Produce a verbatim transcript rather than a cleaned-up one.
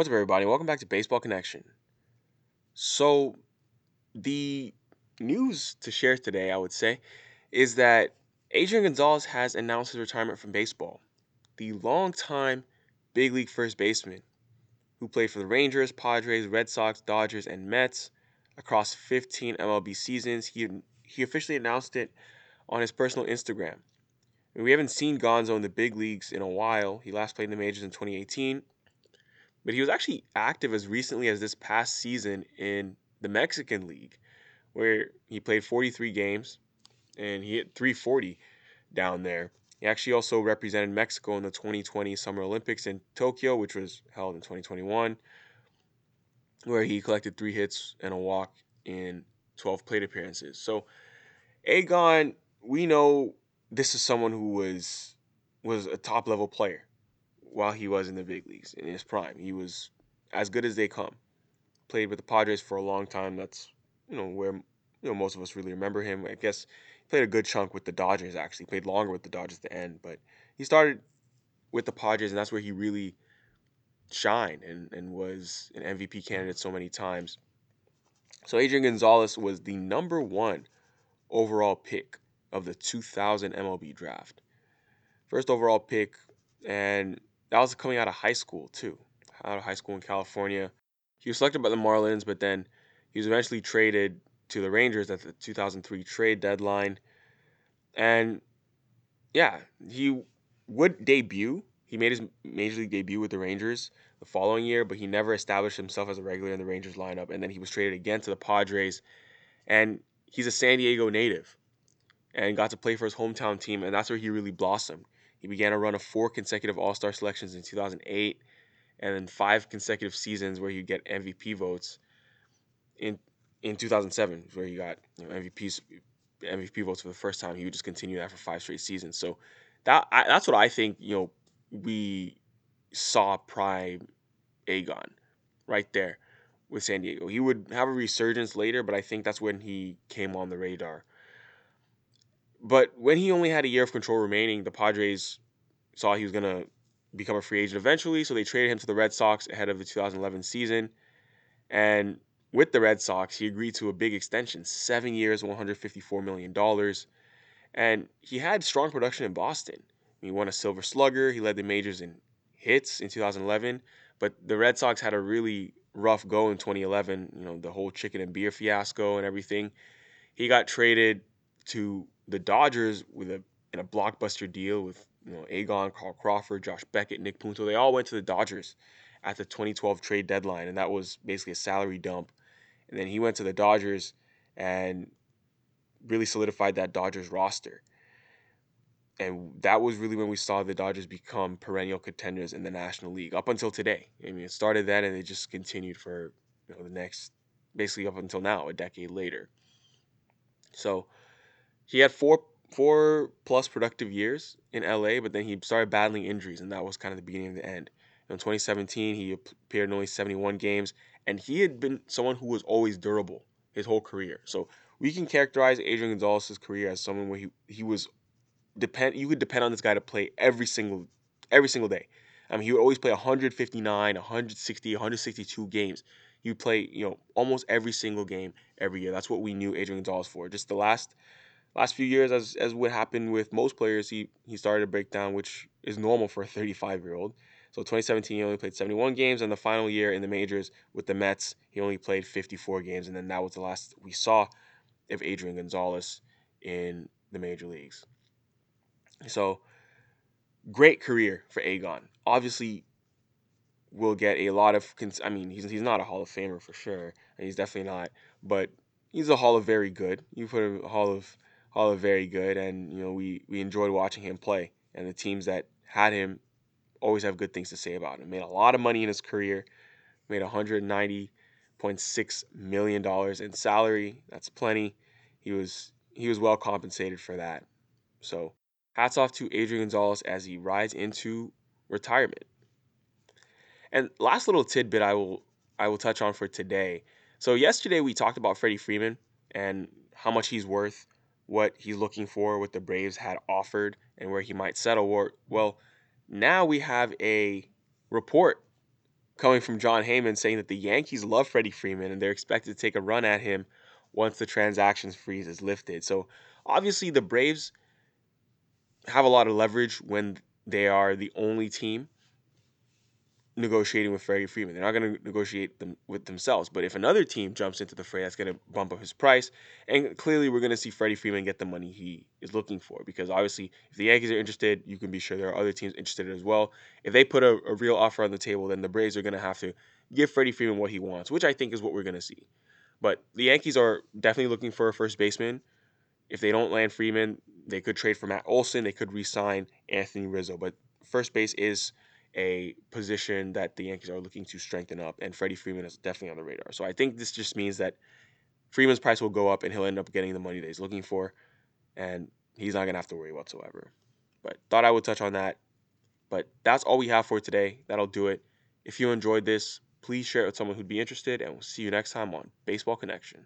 What's up, everybody? Welcome back to Baseball Connection. So, the news to share today, I would say, is that Adrian Gonzalez has announced his retirement from baseball. The longtime big league first baseman who played for the Rangers, Padres, Red Sox, Dodgers, and Mets across fifteen M L B seasons. He, he officially announced it on his personal Instagram. We haven't seen Gonzo in the big leagues in a while. He last played in the majors in twenty eighteen. But he was actually active as recently as this past season in the Mexican League, where he played forty-three games, and he hit three forty down there. He actually also represented Mexico in the twenty twenty Summer Olympics in Tokyo, which was held in twenty twenty-one, where he collected three hits and a walk in twelve plate appearances. So, Agon, we know this is someone who was was a top-level player. While he was in the big leagues in his prime, he was as good as they come. Played with the Padres for a long time. That's, you know, where, you know, most of us really remember him. I guess he played a good chunk with the Dodgers, actually. Played longer with the Dodgers at the end, but he started with the Padres, and that's where he really shined and, and was an M V P candidate so many times. So Adrian Gonzalez was the number one overall pick of the two thousand M L B draft. First overall pick, and that was coming out of high school, too. Out of high school in California. He was selected by the Marlins, but then he was eventually traded to the Rangers at the two thousand three trade deadline. And, yeah, he would debut. He made his major league debut with the Rangers the following year, but he never established himself as a regular in the Rangers lineup. And then he was traded again to the Padres. And he's a San Diego native and got to play for his hometown team, and that's where he really blossomed. He began a run of four consecutive All-Star selections in two thousand eight and then five consecutive seasons where you get M V P votes. In in two thousand seven, where he got, you know, M V Ps, M V P votes for the first time. He would just continue that for five straight seasons. So that I, that's what I think, you know, we saw prime Agon right there with San Diego. He would have a resurgence later, but I think that's when he came on the radar. But when he only had a year of control remaining, the Padres saw he was going to become a free agent eventually, so they traded him to the Red Sox ahead of the two thousand eleven season. And with the Red Sox, he agreed to a big extension, seven years, one hundred fifty-four million dollars. And he had strong production in Boston. He won a Silver Slugger. He led the majors in hits in two thousand eleven. But the Red Sox had a really rough go in twenty eleven, you know, the whole chicken and beer fiasco and everything. He got traded to the Dodgers with a in a blockbuster deal with, you know, Agon, Carl Crawford, Josh Beckett, Nick Punto. They all went to the Dodgers at the twenty twelve trade deadline, and that was basically a salary dump. And then he went to the Dodgers and really solidified that Dodgers roster. And that was really when we saw the Dodgers become perennial contenders in the National League up until today. I mean, it started then, and it just continued for, you know, the next, basically up until now, a decade later. So he had four four plus productive years in L A, but then he started battling injuries, and that was kind of the beginning of the end. In twenty seventeen, he appeared in only seventy-one games, and he had been someone who was always durable his whole career. So we can characterize Adrian Gonzalez's career as someone where he he was depend you could depend on this guy to play every single every single day. I mean, he would always play one hundred fifty-nine, one hundred sixty, one hundred sixty-two games. He would play, you know, almost every single game every year. That's what we knew Adrian Gonzalez for. Just the last Last few years, as as what happened with most players, he he started to break down, which is normal for a thirty-five-year-old. So twenty seventeen, he only played seventy-one games, and the final year in the majors with the Mets, he only played fifty-four games, and then that was the last we saw of Adrian Gonzalez in the major leagues. So, great career for Agon. Obviously, we'll get a lot of, I mean, he's he's not a Hall of Famer for sure, and he's definitely not, but he's a Hall of Very Good. You put a Hall of Hall of Very Good, and, you know, we, we enjoyed watching him play. And the teams that had him always have good things to say about him. Made a lot of money in his career. Made one hundred ninety point six million dollars in salary. That's plenty. He was he was well compensated for that. So hats off to Adrian Gonzalez as he rides into retirement. And last little tidbit I will I will touch on for today. So yesterday we talked about Freddie Freeman and how much he's worth, what he's looking for, what the Braves had offered, and where he might settle. Well, now we have a report coming from John Heyman saying that the Yankees love Freddie Freeman and they're expected to take a run at him once the transactions freeze is lifted. So obviously the Braves have a lot of leverage when they are the only team negotiating with Freddie Freeman. They're not going to negotiate them with themselves. But if another team jumps into the fray, that's going to bump up his price. And clearly we're going to see Freddie Freeman get the money he is looking for. Because obviously if the Yankees are interested, you can be sure there are other teams interested as well. If they put a, a real offer on the table, then the Braves are going to have to give Freddie Freeman what he wants, which I think is what we're going to see. But the Yankees are definitely looking for a first baseman. If they don't land Freeman, they could trade for Matt Olsen. They could re-sign Anthony Rizzo. But first base is a position that the Yankees are looking to strengthen up, and Freddie Freeman is definitely on the radar. So I think this just means that Freeman's price will go up, and he'll end up getting the money that he's looking for, and he's not going to have to worry whatsoever. But thought I would touch on that. But that's all we have for today. That'll do it. If you enjoyed this, please share it with someone who'd be interested, and we'll see you next time on Baseball Connection.